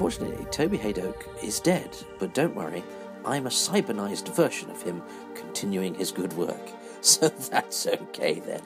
Unfortunately, Toby Hadoke is dead, but don't worry, I'm a cybernized version of him continuing his good work, so that's okay then.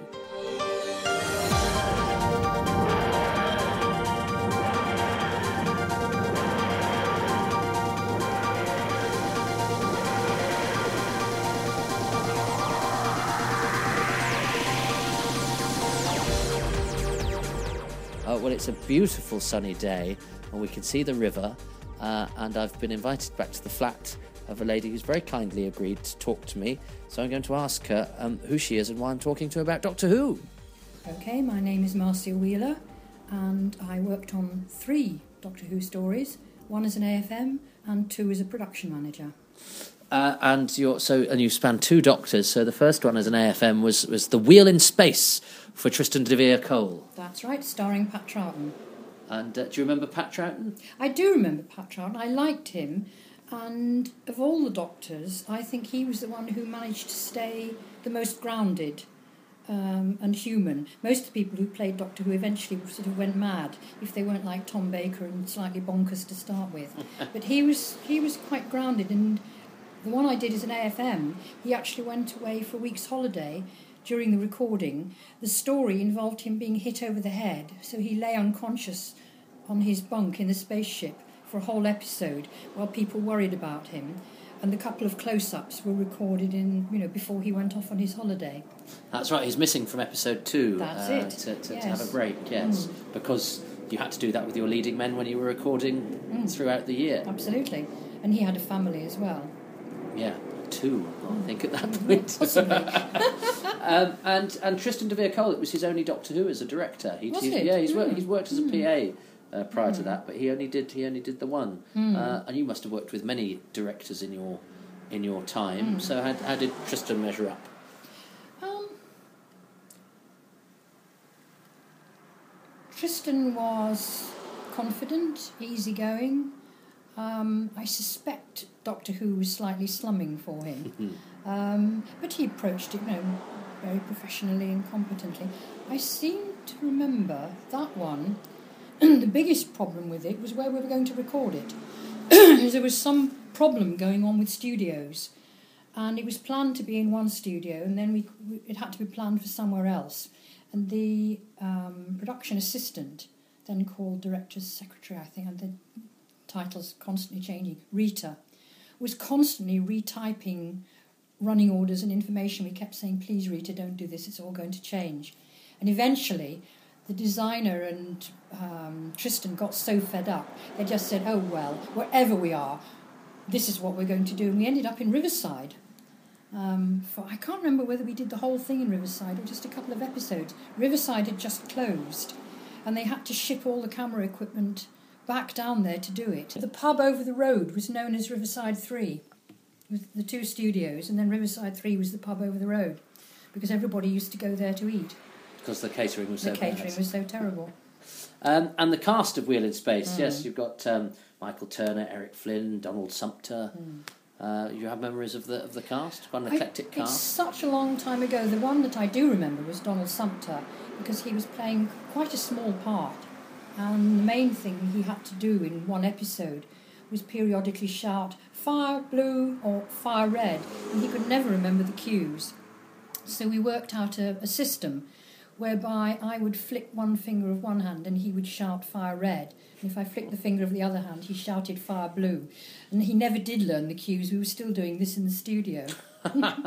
Well, it's a beautiful sunny day, and we can see the river, and I've been invited back to the flat of a lady who's very kindly agreed to talk to me, so I'm going to ask her who she is and why I'm talking to her about Doctor Who. Okay, my name is Marcia Wheeler, and I worked on 3 Doctor Who stories. 1 as an AFM, and 2 as a production manager. And you span 2 Doctors, so the first one as an AFM was The Wheel in Space for Tristan De Vere Cole. That's right, starring Pat Troughton. And do you remember Pat Troughton? I do remember Pat Troughton. I liked him, and of all the Doctors, I think he was the one who managed to stay the most grounded and human. Most of the people who played Doctor Who eventually sort of went mad if they weren't like Tom Baker and slightly bonkers to start with. But he was quite grounded, and the one I did as an AFM, he actually went away for a week's holiday during the recording. The story involved him being hit over the head, so he lay unconscious on his bunk in the spaceship for a whole episode while people worried about him. And the couple of close-ups were recorded in, before he went off on his holiday. That's right, he's missing from episode 2. That's it. To have a break, yes. Mm. Because you had to do that with your leading men when you were recording throughout the year. Absolutely. And he had a family as well. Yeah, 2, I think, at that point. And Tristan De Vere Cole, it was his only Doctor Who as a director. He's worked as a PA prior to that, but he only did the one. Mm. And you must have worked with many directors in your time. Mm. So how did Tristan measure up? Tristan was confident, easygoing. I suspect Doctor Who was slightly slumming for him, but he approached it, very professionally and competently. I seem to remember that one. The biggest problem with it was where we were going to record it. There was some problem going on with studios, and it was planned to be in one studio, and then it had to be planned for somewhere else. And the production assistant, then called director's secretary, I think, and the titles constantly changing, Rita, was constantly retyping running orders and information. We kept saying, please, Rita, don't do this, it's all going to change. And eventually, the designer and Tristan got so fed up, they just said, oh, well, wherever we are, this is what we're going to do. And we ended up in Riverside. I can't remember whether we did the whole thing in Riverside or just a couple of episodes. Riverside had just closed, and they had to ship all the camera equipment back down there to do it. The pub over the road was known as Riverside 3, with the 2 studios, and then Riverside 3 was the pub over the road, because everybody used to go there to eat. Because the catering was so bad. The catering was so terrible. And the cast of Wheel in Space, yes, you've got Michael Turner, Eric Flynn, Donald Sumpter. Mm. You have memories of the cast? Quite an eclectic cast. It's such a long time ago. The one that I do remember was Donald Sumpter, because he was playing quite a small part. And the main thing he had to do in one episode was periodically shout, fire blue or fire red, and he could never remember the cues. So we worked out a system whereby I would flick one finger of one hand and he would shout fire red. And if I flicked the finger of the other hand, he shouted fire blue. And he never did learn the cues. We were still doing this in the studio. Well,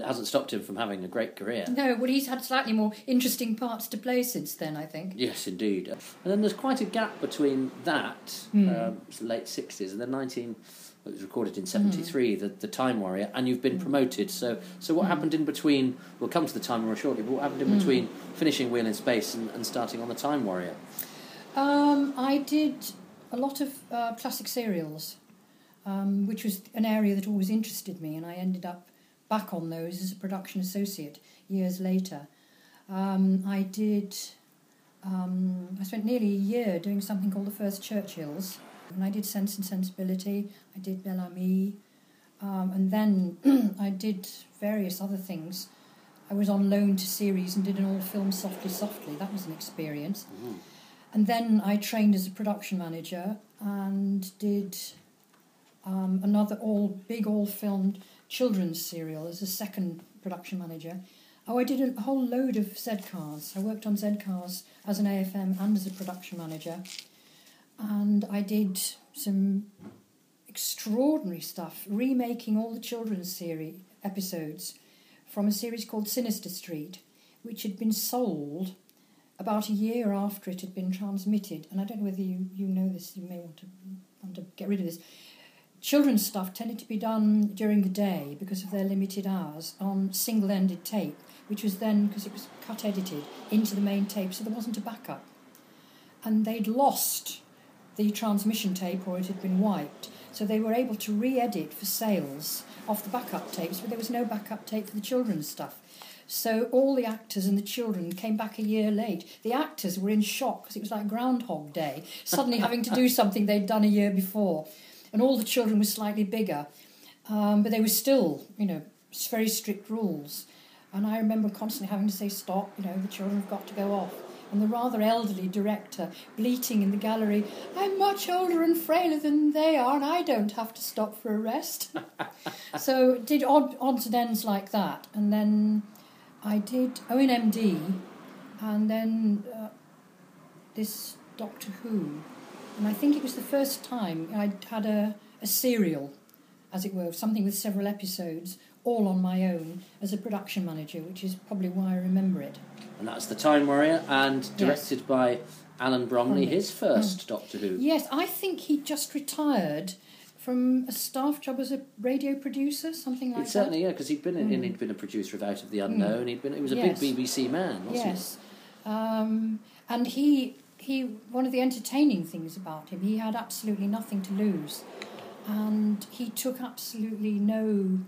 it hasn't stopped him from having a great career. No, well, he's had slightly more interesting parts to play since then, I think. Yes, indeed. And then there's quite a gap between that, late 60s, and the it was recorded in 73, the Time Warrior, and you've been promoted. So what happened in between? We'll come to the Time Warrior shortly, but what happened in between finishing Wheel in Space and starting on the Time Warrior? I did a lot of classic serials, which was an area that always interested me, and I ended up back on those as a production associate years later. I spent nearly a year doing something called The First Churchills, and I did Sense and Sensibility, I did Bel Ami, and then I did various other things. I was on loan to series and did an old film, Softly Softly. That was an experience. And then I trained as a production manager and did another big all-film children's serial as a second production manager. Oh, I did a whole load of Z Cars. I worked on Z Cars as an AFM and as a production manager. And I did some extraordinary stuff, remaking all the children's series episodes from a series called Sinister Street, which had been sold about a year after it had been transmitted. And I don't know whether you know this, you may want to get rid of this. Children's stuff tended to be done during the day because of their limited hours on single-ended tape, which was then, because it was cut-edited, into the main tape, so there wasn't a backup. And they'd lost the transmission tape, or it had been wiped, so they were able to re-edit for sales off the backup tapes, but there was no backup tape for the children's stuff. So all the actors and the children came back a year late. The actors were in shock because it was like Groundhog Day, suddenly having to do something they'd done a year before. And all the children were slightly bigger, but they were still, very strict rules. And I remember constantly having to say, stop, the children have got to go off. And the rather elderly director bleating in the gallery, I'm much older and frailer than they are, and I don't have to stop for a rest. So did odds and ends like that. And then I did Owen MD, and then this Doctor Who. And I think it was the first time I'd had a serial, as it were, something with several episodes, all on my own, as a production manager, which is probably why I remember it. And that's The Time Warrior, and directed by Alan Bromley, his first Doctor Who. Yes, I think he just retired from a staff job as a radio producer, something like that. Certainly, yeah, because he'd been a producer of Out of the Unknown. He was a big BBC man, wasn't he? Yes, and he, one of the entertaining things about him, he had absolutely nothing to lose, and he took absolutely no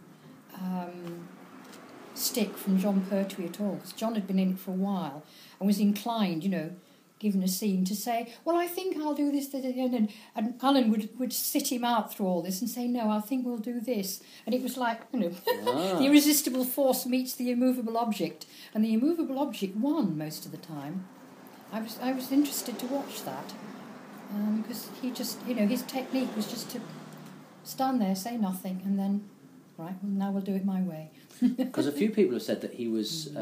stick from John Pertwee at all, because John had been in it for a while and was inclined, given a scene, to say, well, I think I'll do this, and Alan would sit him out through all this and say, no, I think we'll do this. And it was like, the irresistible force meets the immovable object, and the immovable object won most of the time. I was interested to watch that, because he just, his technique was just to stand there, say nothing, and then, now we'll do it my way. Because a few people have said that he was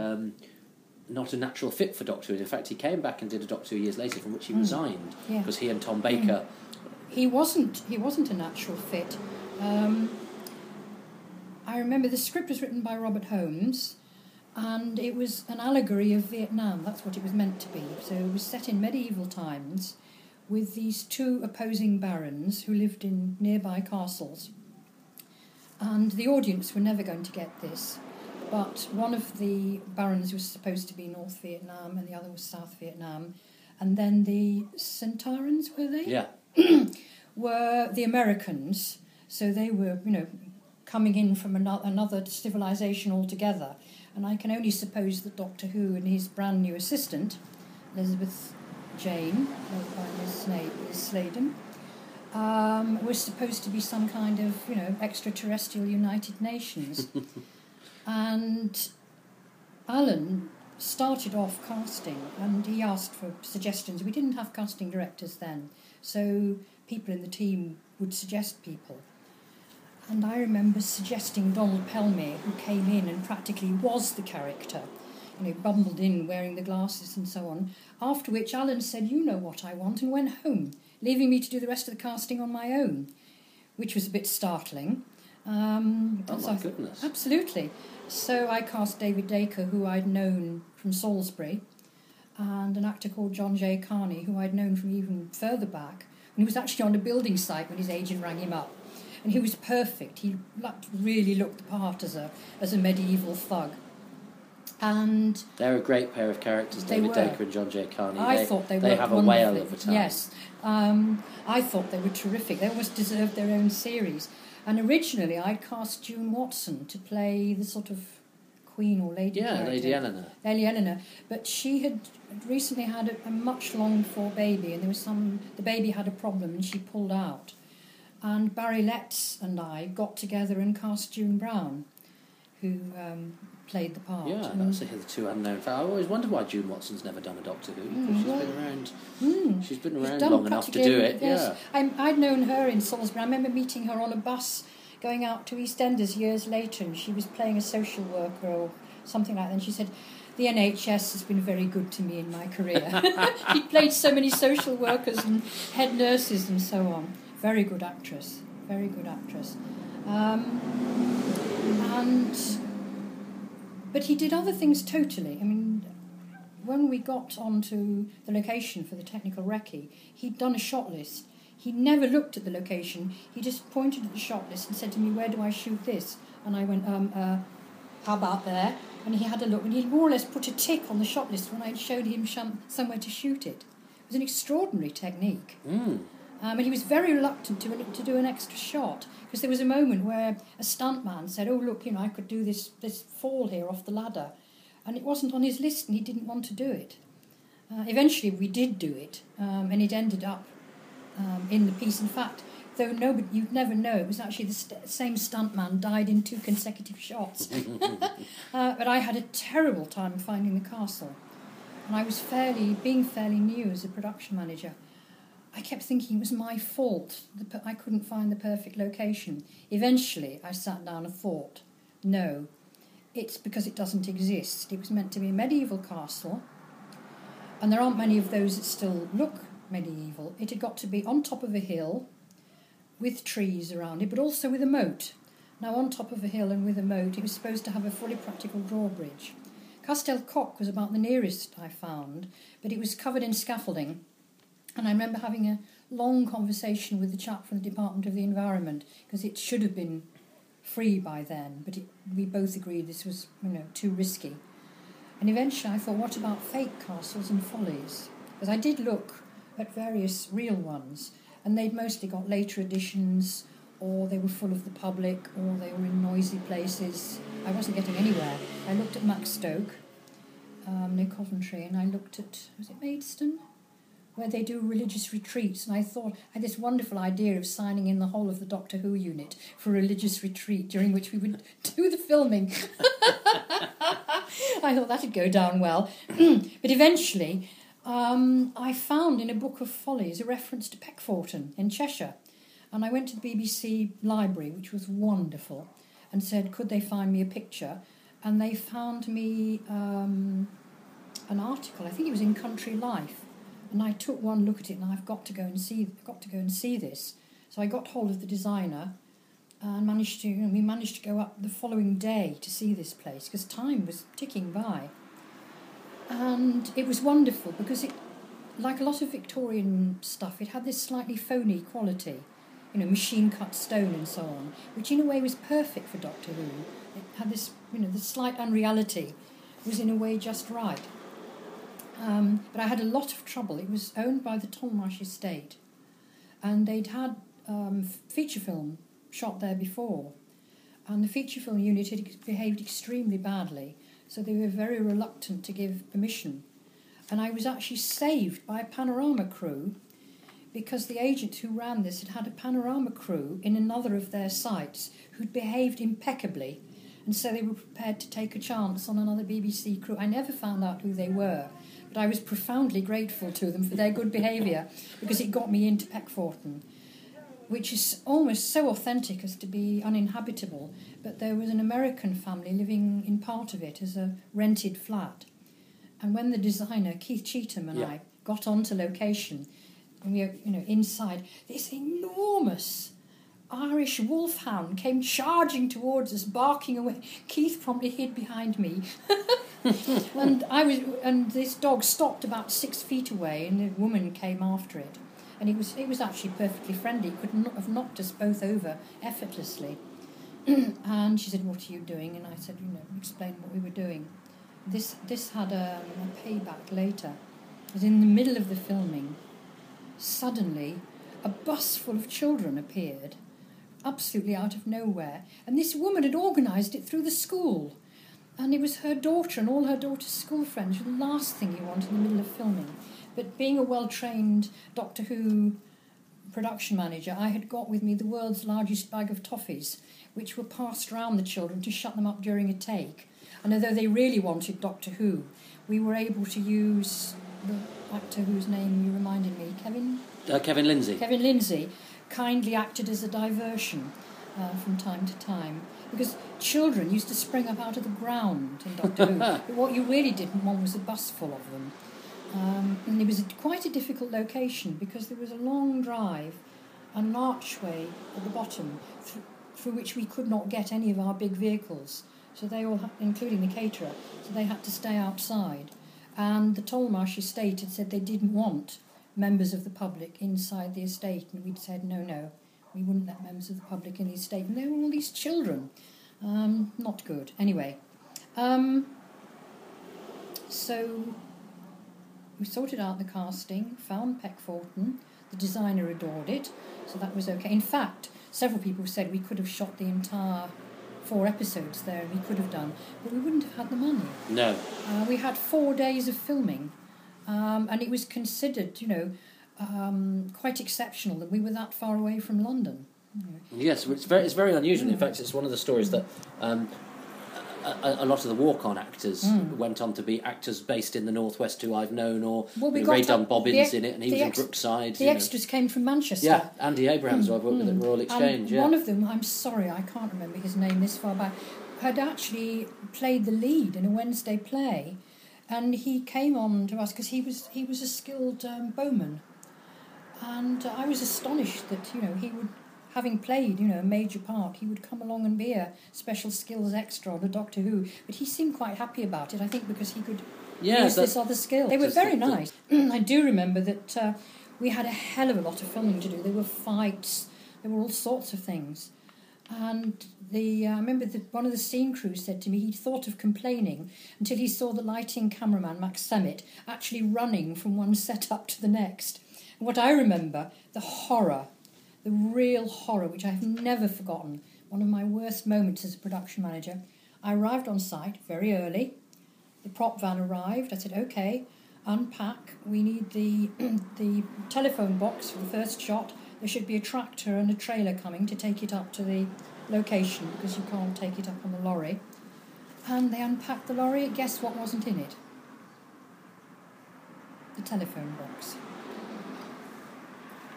not a natural fit for Doctor Who. In fact, he came back and did a Doctor Who years later, from which he resigned, because he and Tom Baker... He wasn't a natural fit. I remember the script was written by Robert Holmes, and it was an allegory of Vietnam. That's what it was meant to be. So it was set in medieval times with these two opposing barons who lived in nearby castles. And the audience were never going to get this. But one of the barons was supposed to be North Vietnam and the other was South Vietnam. And then the Centaurans, were they? Yeah. were the Americans. So they were, coming in from another civilization altogether. And I can only suppose that Doctor Who and his brand new assistant, Elisabeth Sladen, was supposed to be some kind of, extraterrestrial United Nations. And Alan started off casting, and he asked for suggestions. We didn't have casting directors then, so people in the team would suggest people. And I remember suggesting Donald Pelmear, who came in and practically was the character, bumbled in wearing the glasses and so on, after which Alan said, you know what I want, and went home, leaving me to do the rest of the casting on my own, which was a bit startling. Goodness. Absolutely. So I cast David Daker, who I'd known from Salisbury, and an actor called John J. Carney, who I'd known from even further back, and he was actually on a building site when his agent rang him up. And he was perfect. He really looked the part as a medieval thug. And they're a great pair of characters, David Daker and John J. Carney. I thought they were wonderful. They have a whale of a time. Yes. I thought they were terrific. They almost deserved their own series. And originally I cast June Watson to play the sort of queen or lady character. Yeah, Lady Eleanor. But she had recently had a much longed-for baby, and the baby had a problem and she pulled out. And Barry Letts and I got together and cast June Brown, who played the part. Yeah, that's a hitherto unknown fact. I always wonder why June Watson's never done a Doctor Who, because she's been around long enough to do it. Yes. Yeah. I'd known her in Salisbury. I remember meeting her on a bus going out to EastEnders years later, and she was playing a social worker or something like that, and she said, "The NHS has been very good to me in my career." She played so many social workers and head nurses and so on. Very good actress. Very good actress. But he did other things totally. I mean, when we got onto the location for the technical recce, he'd done a shot list. He never looked at the location. He just pointed at the shot list and said to me, "Where do I shoot this?" And I went, "How about there?" And he had a look, and he more or less put a tick on the shot list when I showed him somewhere to shoot it. It was an extraordinary technique. Mm. And he was very reluctant to do an extra shot, because there was a moment where a stuntman said, "Oh, look, I could do this fall here off the ladder." And it wasn't on his list, and he didn't want to do it. Eventually we did do it, and it ended up in the piece. In fact, though nobody, you'd never know, it was actually the same stuntman died in 2 consecutive shots. But I had a terrible time finding the castle, and I was fairly new as a production manager. I kept thinking it was my fault that I couldn't find the perfect location. Eventually I sat down and thought, no, it's because it doesn't exist. It was meant to be a medieval castle, and there aren't many of those that still look medieval. It had got to be on top of a hill with trees around it, but also with a moat. Now, on top of a hill and with a moat, it was supposed to have a fully practical drawbridge. Castel Cock was about the nearest I found, but it was covered in scaffolding. And I remember having a long conversation with the chap from the Department of the Environment, because it should have been free by then, but we both agreed this was, too risky. And eventually I thought, what about fake castles and follies? Because I did look at various real ones, and they'd mostly got later editions, or they were full of the public, or they were in noisy places. I wasn't getting anywhere. I looked at Maxstoke, near Coventry, and I looked at, was it Maidstone? Where they do religious retreats, and I thought, I had this wonderful idea of signing in the whole of the Doctor Who unit for a religious retreat during which we would do the filming. I thought that'd go down well. But eventually, I found in a book of follies a reference to Peckforton in Cheshire, and I went to the BBC library, which was wonderful, and said, could they find me a picture? And they found me an article. I think it was in Country Life. And I took one look at it, and I've got to go and see this. So I got hold of the designer, and we managed to go up the following day to see this place, because time was ticking by. And it was wonderful, because it, like a lot of Victorian stuff, it had this slightly phony quality, machine cut stone and so on, which in a way was perfect for Doctor Who. It had this, the slight unreality was in a way just right. But I had a lot of trouble. It was owned by the Tollemache estate, and they'd had feature film shot there before, and the feature film unit had behaved extremely badly, so they were very reluctant to give permission. And I was actually saved by a panorama crew, because the agent who ran this had had a panorama crew in another of their sites who'd behaved impeccably, and so they were prepared to take a chance on another BBC crew. I never found out who they were, but I was profoundly grateful to them for their good behaviour, because it got me into Peckforton, which is almost so authentic as to be uninhabitable. But there was an American family living in part of it as a rented flat. And when the designer, Keith Cheetham, and I got onto location, and we were inside, this enormous Irish wolfhound came charging towards us, barking away. Keith promptly hid behind me. And this dog stopped about 6 feet away, and the woman came after it. And it was actually perfectly friendly. It could not have knocked us both over effortlessly. And she said, "What are you doing?" And I said, explain what we were doing. This had a payback later. It was in the middle of the filming. Suddenly, a bus full of children appeared, absolutely out of nowhere. And this woman had organised it through the school. And it was her daughter and all her daughter's school friends, the last thing you want in the middle of filming. But being a well-trained Doctor Who production manager, I had got with me the world's largest bag of toffees, which were passed round the children to shut them up during a take. And although they really wanted Doctor Who, we were able to use the actor whose name you reminded me, Kevin Lindsay. Kevin Lindsay kindly acted as a diversion from time to time, because children used to spring up out of the ground in Doctor Who. But what you really didn't want was a bus full of them. And it was quite a difficult location because there was a long drive, an archway at the bottom through which we could not get any of our big vehicles. So they all, including the caterer, so they had to stay outside. And the Tollemache estate had said they didn't want members of the public inside the estate, and we'd said no, we wouldn't let members of the public in the estate. And there were all these children. Not good. Anyway, so we sorted out the casting, found Peckforton. The designer adored it, so that was okay. In fact, several people said we could have shot the entire 4 episodes there, we could have done, but we wouldn't have had the money. No. We had 4 days of filming, and it was considered, quite exceptional that we were that far away from London. Yes, it's very unusual. In fact, it's one of the stories that... A lot of the walk-on actors went on to be actors based in the Northwest who I've known, or Ray Dunbobbins in it, and he was in Brookside. The extras came from Manchester. Yeah, Andy Abrahams, who I've worked with at Royal Exchange. And one of them, I'm sorry, I can't remember his name this far back, had actually played the lead in a Wednesday play, and he came on to us because he was a skilled bowman, and I was astonished that he would. Having played, a major part, he would come along and be a special skills extra on a Doctor Who. But he seemed quite happy about it, I think, because he could use this other skill. They were very nice. I do remember that we had a hell of a lot of filming to do. There were fights. There were all sorts of things. And I remember that one of the scene crew said to me he thought of complaining until he saw the lighting cameraman, Max Semmett, actually running from one setup to the next. And what I remember, the real horror, which I have never forgotten, one of my worst moments as a production manager. I arrived on site very early. The prop van arrived. I said, OK, unpack. We need the telephone box for the first shot. There should be a tractor and a trailer coming to take it up to the location because you can't take it up on the lorry. And they unpacked the lorry. Guess what wasn't in it? The telephone box.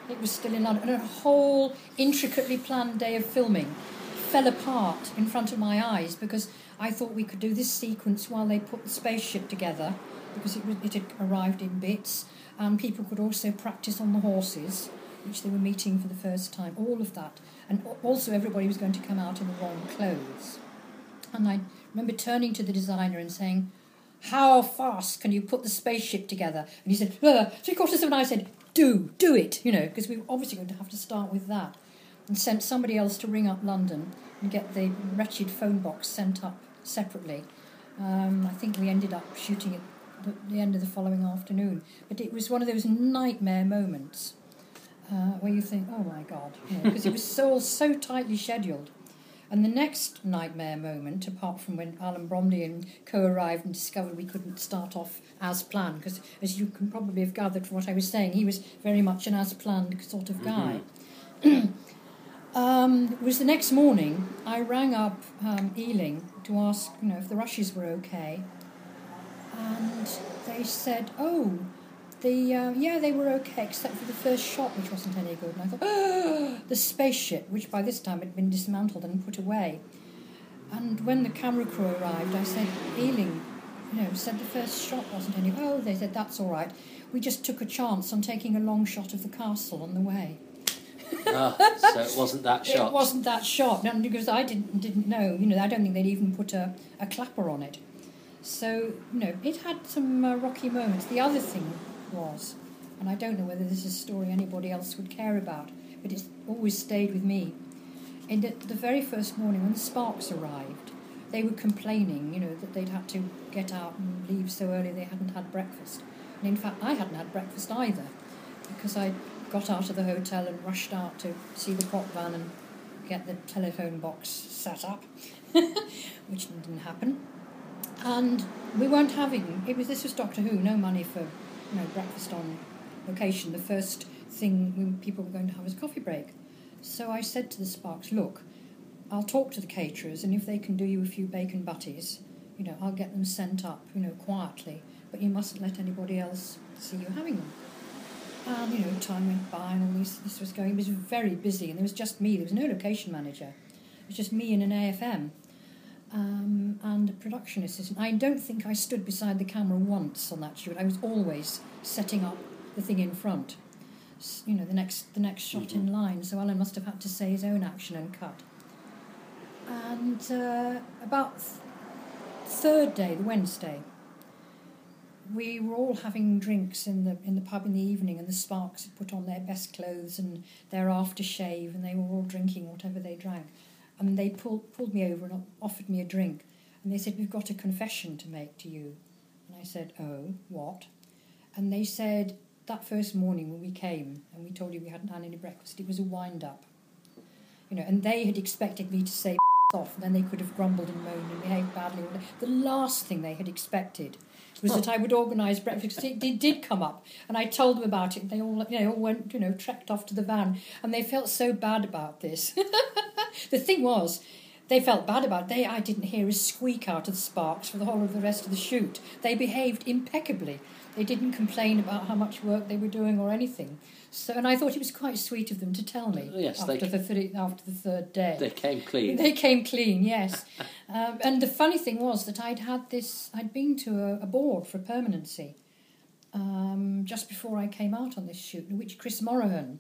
It was still in London, and a whole intricately planned day of filming fell apart in front of my eyes because I thought we could do this sequence while they put the spaceship together, because it had arrived in bits, and people could also practice on the horses, which they were meeting for the first time, all of that. And also everybody was going to come out in the wrong clothes. And I remember turning to the designer and saying, "How fast can you put the spaceship together?" And he said, 3/4 of an hour. I said, do it, because we were obviously going to have to start with that, and sent somebody else to ring up London and get the wretched phone box sent up separately. I think we ended up shooting at the end of the following afternoon. But it was one of those nightmare moments where you think, oh my God, because it was so tightly scheduled. And the next nightmare moment, apart from when Alan Bromley and co arrived and discovered we couldn't start off as planned, because as you can probably have gathered from what I was saying, he was very much an as planned sort of guy. Mm-hmm. It was the next morning. I rang up Ealing to ask, if the rushes were okay, and they said, they were okay, except for the first shot, which wasn't any good. And I thought, the spaceship, which by this time had been dismantled and put away. And when the camera crew arrived, I said, Ealing, said the first shot wasn't any good. Oh, they said, that's all right. We just took a chance on taking a long shot of the castle on the way. So it wasn't that shot. It wasn't that shot, no, because I didn't know. I don't think they'd even put a clapper on it. So, it had some rocky moments. The other thing was, and I don't know whether this is a story anybody else would care about, but it's always stayed with me. And the very first morning when the Sparks arrived, they were complaining, that they'd had to get out and leave so early they hadn't had breakfast. And in fact, I hadn't had breakfast either, because I got out of the hotel and rushed out to see the prop van and get the telephone box set up, which didn't happen. And we weren't having... This was Doctor Who, no money for breakfast on location. The first thing when people were going to have as coffee break. So I said to the Sparks, look, I'll talk to the caterers, and if they can do you a few bacon butties, you know, I'll get them sent up, you know, quietly, but you mustn't let anybody else see you having them. And, you know, time went by and all this was going. It was very busy, and there was just me. There was no location manager. It was just me and an AFM and a production assistant. I don't think I stood beside the camera once on that shoot. I was always setting up the thing in front, you know, the next shot in line. So Alan must have had to say his own action and cut. And about third day, the Wednesday, we were all having drinks in the pub in the evening, and the Sparks had put on their best clothes and their aftershave, and they were all drinking whatever they drank. And they pulled me over and offered me a drink, and they said, we've got a confession to make to you. And I said, oh, what? And they said, that first morning when we came and we told you we hadn't had any breakfast, it was a wind-up. You know, and they had expected me to say off, and then they could have grumbled and moaned and behaved badly. The last thing they had expected was that I would organise breakfast, because it did come up, and I told them about it, and they all went, you know, trekked off to the van, and they felt so bad about this. The thing was, they felt bad about it. I didn't hear a squeak out of the Sparks for the whole of the rest of the shoot. They behaved impeccably. They didn't complain about how much work they were doing or anything. So, and I thought it was quite sweet of them to tell me after the third day. They came clean. They came clean, yes. And the funny thing was that I'd been to a board for permanency just before I came out on this shoot, which Chris Morrohan,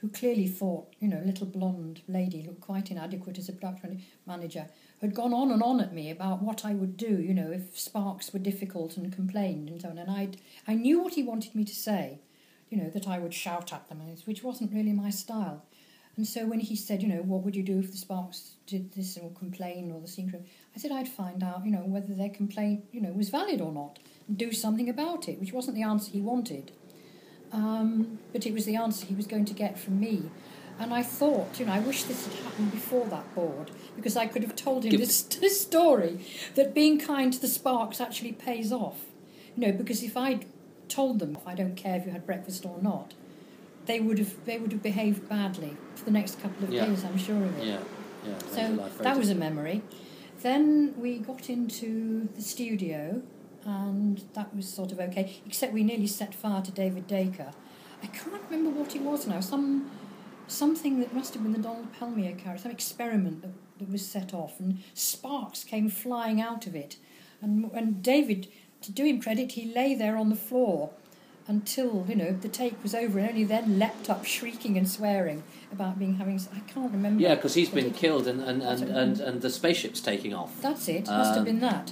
who clearly thought, you know, little blonde lady looked quite inadequate as a production manager, had gone on and on at me about what I would do, you know, if Sparks were difficult and complained and so on. And I knew what he wanted me to say, you know, that I would shout at them, which wasn't really my style. And so when he said, you know, what would you do if the Sparks did this or complained or the scene crew, I said I'd find out, you know, whether their complaint, you know, was valid or not and do something about it, which wasn't the answer he wanted. But it was the answer he was going to get from me. And I thought, you know, I wish this had happened before that board, because I could have told him this story, that being kind to the Sparks actually pays off. You know, because if I'd told them, I don't care if you had breakfast or not, they would have behaved badly for the next couple of days, I'm sure of it. Yeah. So that was a memory. Then we got into the studio, and that was sort of okay, except we nearly set fire to David Daker. I can't remember what it was now, something that must have been the Donald Pelmear character, some experiment that was set off, and sparks came flying out of it. And David, to do him credit, he lay there on the floor until, you know, the take was over, and only then leapt up shrieking and swearing about I can't remember. Yeah, because he's been killed and the spaceship's taking off. That's it, must have been that.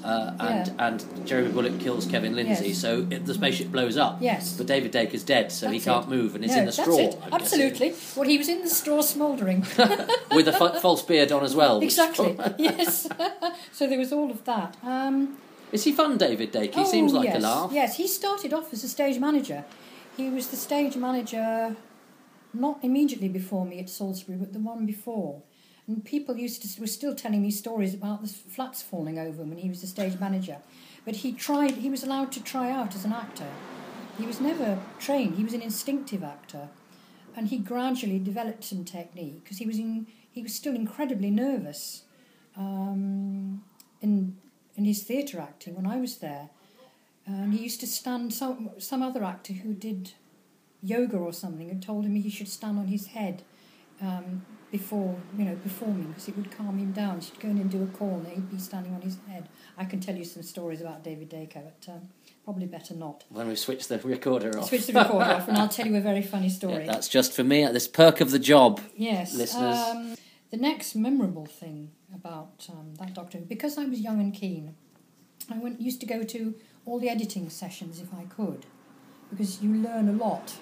And Jeremy Bullock kills Kevin Lindsay, so the spaceship blows up. Yes. But David Daker's dead, so he can't move, and he's in the straw. That's it. Absolutely. Well, he was in the straw smouldering. With a false beard on as well. Exactly, yes. So there was all of that. Is he fun, David Daker? He seems like a laugh. Yes, he started off as a stage manager. He was the stage manager not immediately before me at Salisbury, but the one before. And people were still telling me stories about the flats falling over when he was the stage manager. But he was allowed to try out as an actor. He was never trained. He was an instinctive actor. And he gradually developed some technique, because he was still incredibly nervous in his theatre acting when I was there. And he used to stand, some other actor who did yoga or something had told him he should stand on his head before, you know, performing, because it would calm him down. She'd go in and do a call and he'd be standing on his head. I can tell you some stories about David Daker, but probably better not. Then we switch the recorder off. Switch the recorder off, and I'll tell you a very funny story. Yeah, that's just for me, at this perk of the job, yes, listeners. The next memorable thing about that Doctor Who, because I was young and keen, I used to go to all the editing sessions if I could, because you learn a lot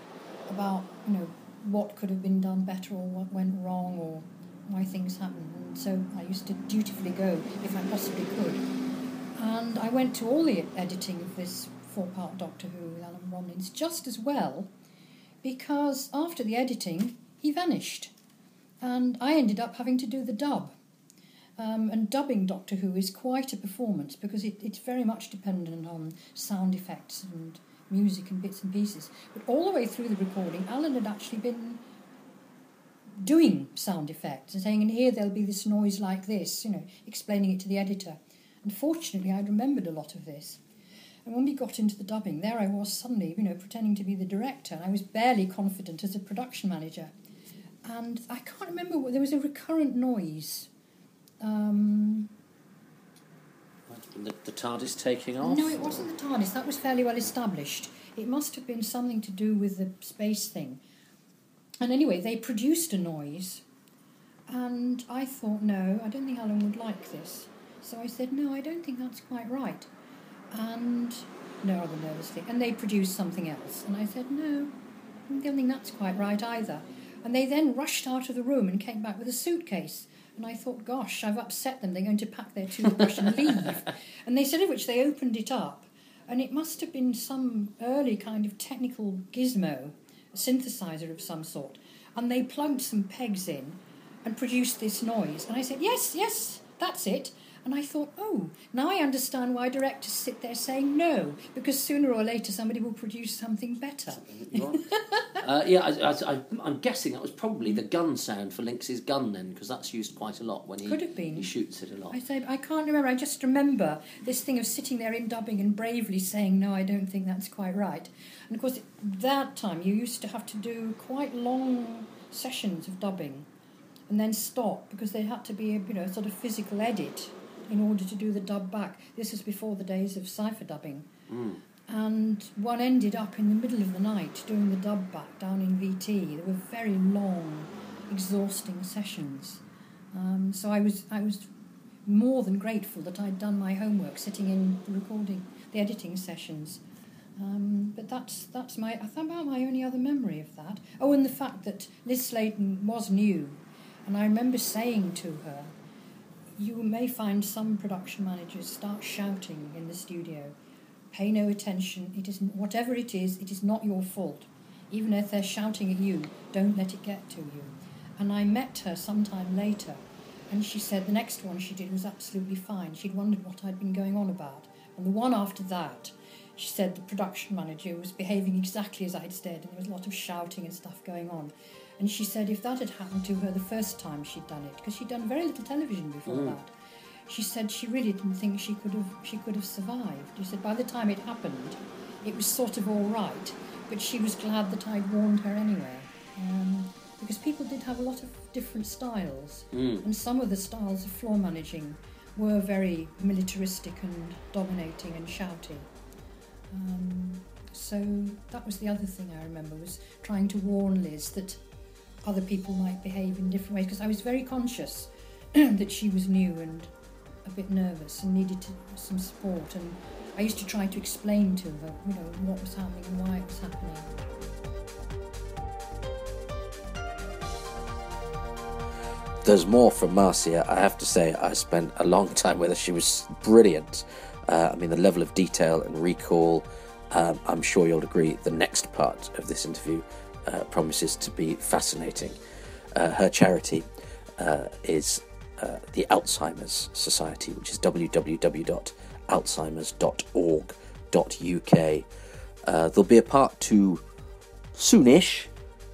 about, you know, what could have been done better, or what went wrong, or why things happened. And so I used to dutifully go if I possibly could. And I went to all the editing of this 4-part Doctor Who with Alan Bromley. It's just as well, because after the editing, he vanished. And I ended up having to do the dub. And dubbing Doctor Who is quite a performance, because it's very much dependent on sound effects and music and bits and pieces. But all the way through the recording, Alan had actually been doing sound effects and saying, "In here there'll be this noise like this," you know, explaining it to the editor. And fortunately, I remembered a lot of this. And when we got into the dubbing, there I was suddenly, you know, pretending to be the director. And I was barely confident as a production manager. And I can't remember what, there was a recurrent noise. The TARDIS taking off? No, it wasn't the TARDIS. That was fairly well established. It must have been something to do with the space thing. And anyway, they produced a noise. And I thought, no, I don't think Alan would like this. So I said, no, I don't think that's quite right. And no other nervously. And they produced something else. And I said, no, I don't think that's quite right either. And they then rushed out of the room and came back with a suitcase. And I thought, gosh, I've upset them. They're going to pack their toothbrush and leave. And they said, of which they opened it up. And it must have been some early kind of technical gizmo, a synthesizer of some sort. And they plugged some pegs in and produced this noise. And I said, yes, yes, that's it. And I thought, oh, now I understand why directors sit there saying no, because sooner or later somebody will produce something better. Something I'm guessing that was probably the gun sound for Lynx's gun then, because that's used quite a lot when he shoots it a lot. I said, I can't remember, I just remember this thing of sitting there in dubbing and bravely saying, no, I don't think that's quite right. And of course, that time you used to have to do quite long sessions of dubbing and then stop, because there had to be a sort of physical edit in order to do the dub back. This was before the days of cipher dubbing. Mm. And one ended up in the middle of the night doing the dub back down in VT. There were very long, exhausting sessions. So I was more than grateful that I'd done my homework sitting in the recording, the editing sessions. But that's about my only other memory of that. Oh, and the fact that Liz Sladen was new. And I remember saying to her, you may find some production managers start shouting in the studio. Pay no attention. It isn't, whatever it is not your fault. Even if they're shouting at you, don't let it get to you. And I met her sometime later, and she said the next one she did was absolutely fine. She'd wondered what I'd been going on about. And the one after that, she said the production manager was behaving exactly as I'd said, and there was a lot of shouting and stuff going on. And she said if that had happened to her the first time she'd done it, because she'd done very little television before that, she said she really didn't think she could have survived. She said by the time it happened, it was sort of all right, but she was glad that I'd warned her anyway, because people did have a lot of different styles, and some of the styles of floor managing were very militaristic and dominating and shouty. So that was the other thing I remember, was trying to warn Liz that other people might behave in different ways, because I was very conscious that she was new and a bit nervous and needed some support, and I used to try to explain to her, what was happening and why it was happening. There's more from Marcia. I have to say, I spent a long time with her. She was brilliant. The level of detail and recall, I'm sure you'll agree, the next part of this interview promises to be fascinating. Her charity is the Alzheimer's Society, which is www.alzheimers.org.uk. There'll be a part two soonish,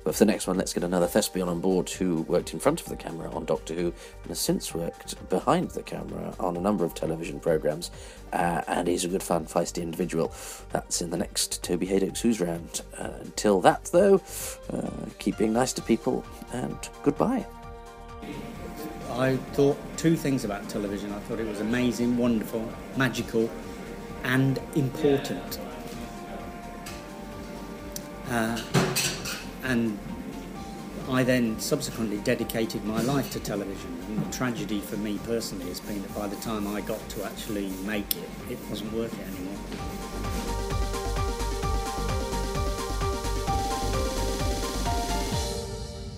but for the next one, let's get another thespian on board who worked in front of the camera on Doctor Who and has since worked behind the camera on a number of television programmes, and is a good fun, feisty individual. That's in the next Toby Hadoke's Who's Round. Until that, though, keep being nice to people, and goodbye. I thought two things about television. I thought it was amazing, wonderful, magical, and important. And I then subsequently dedicated my life to television. And the tragedy for me personally has been that by the time I got to actually make it, it wasn't worth it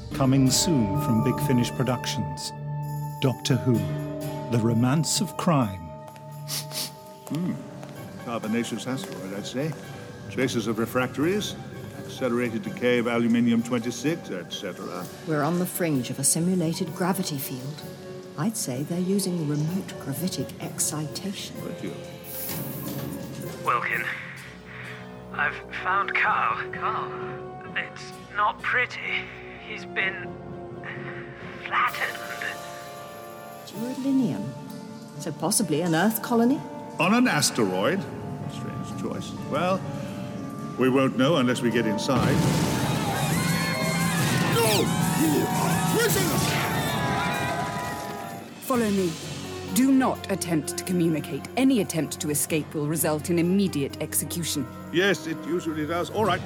anymore. Coming soon from Big Finish Productions, Doctor Who, The Romance of Crime. Carbonaceous asteroid, I'd say. Traces of refractories, accelerated decay of aluminium-26, etc. We're on the fringe of a simulated gravity field. I'd say they're using remote gravitic excitation. Wilkin, I've found Carl. Carl? It's not pretty. He's been flattened. Duralinium. So possibly an Earth colony? On an asteroid. Strange choice. Well, we won't know unless we get inside. No! You are prisoners! Follow me. Do not attempt to communicate. Any attempt to escape will result in immediate execution. Yes, it usually does. All right.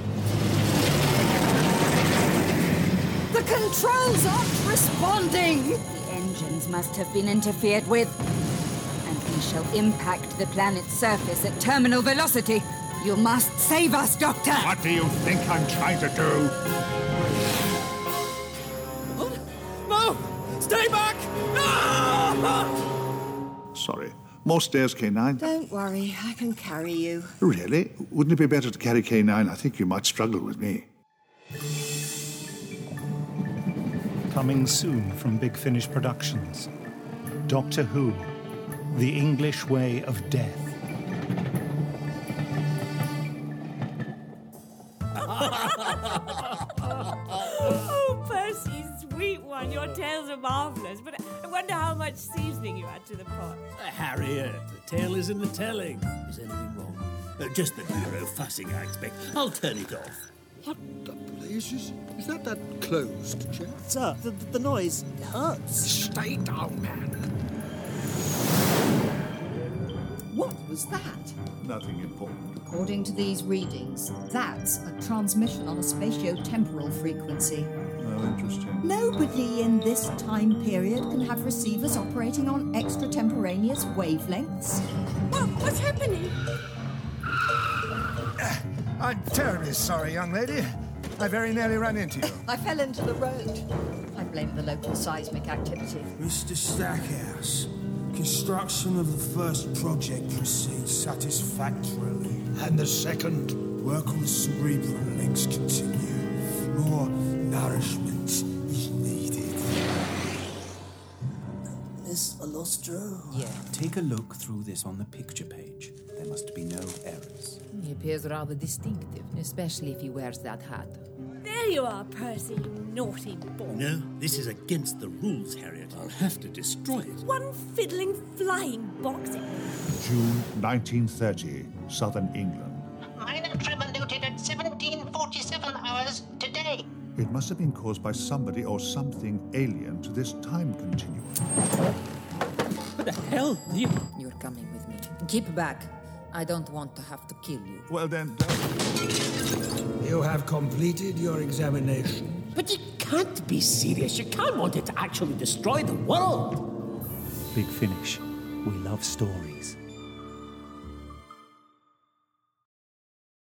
The controls aren't responding! The engines must have been interfered with. And we shall impact the planet's surface at terminal velocity. You must save us, Doctor! What do you think I'm trying to do? What? No! Stay back! No! Sorry. More stairs, K9? Don't worry. I can carry you. Really? Wouldn't it be better to carry K9? I think you might struggle with me. Coming soon from Big Finish Productions, Doctor Who, The English Way of Death. Oh, Percy, sweet one, your tales are marvellous, but I wonder how much seasoning you add to the pot. Harriet, the tale is in the telling. Is anything wrong? Just the hero fussing, I expect. I'll turn it off. What the place is that closed, Jeff? Sir, the noise hurts. Stay down, man. What was that? Nothing important. According to these readings, that's a transmission on a spatio-temporal frequency. Oh, interesting. Nobody in this time period can have receivers operating on extratemporaneous wavelengths. What's happening? I'm terribly sorry, young lady. I very nearly ran into you. I fell into the road. I blame the local seismic activity. Mr. Stackhouse, construction of the first project proceeds satisfactorily. And the second? Work on cerebral links continue. More nourishment is needed. Miss Alostro? Yeah. Take a look through this on the picture page. There must be no errors. He appears rather distinctive, especially if he wears that hat. There you are, Percy, you naughty boy. No, this is against the rules, Harriet. I'll have to destroy it. One fiddling flying box. June 1930, Southern England. Minor tremor noted at 17:47 hours today. It must have been caused by somebody or something alien to this time continuum. What the hell? You're coming with me. Keep back. I don't want to have to kill you. Well then, don't. You have completed your examination. But you can't be serious. You can't want it to actually destroy the world. Big Finish. We love stories.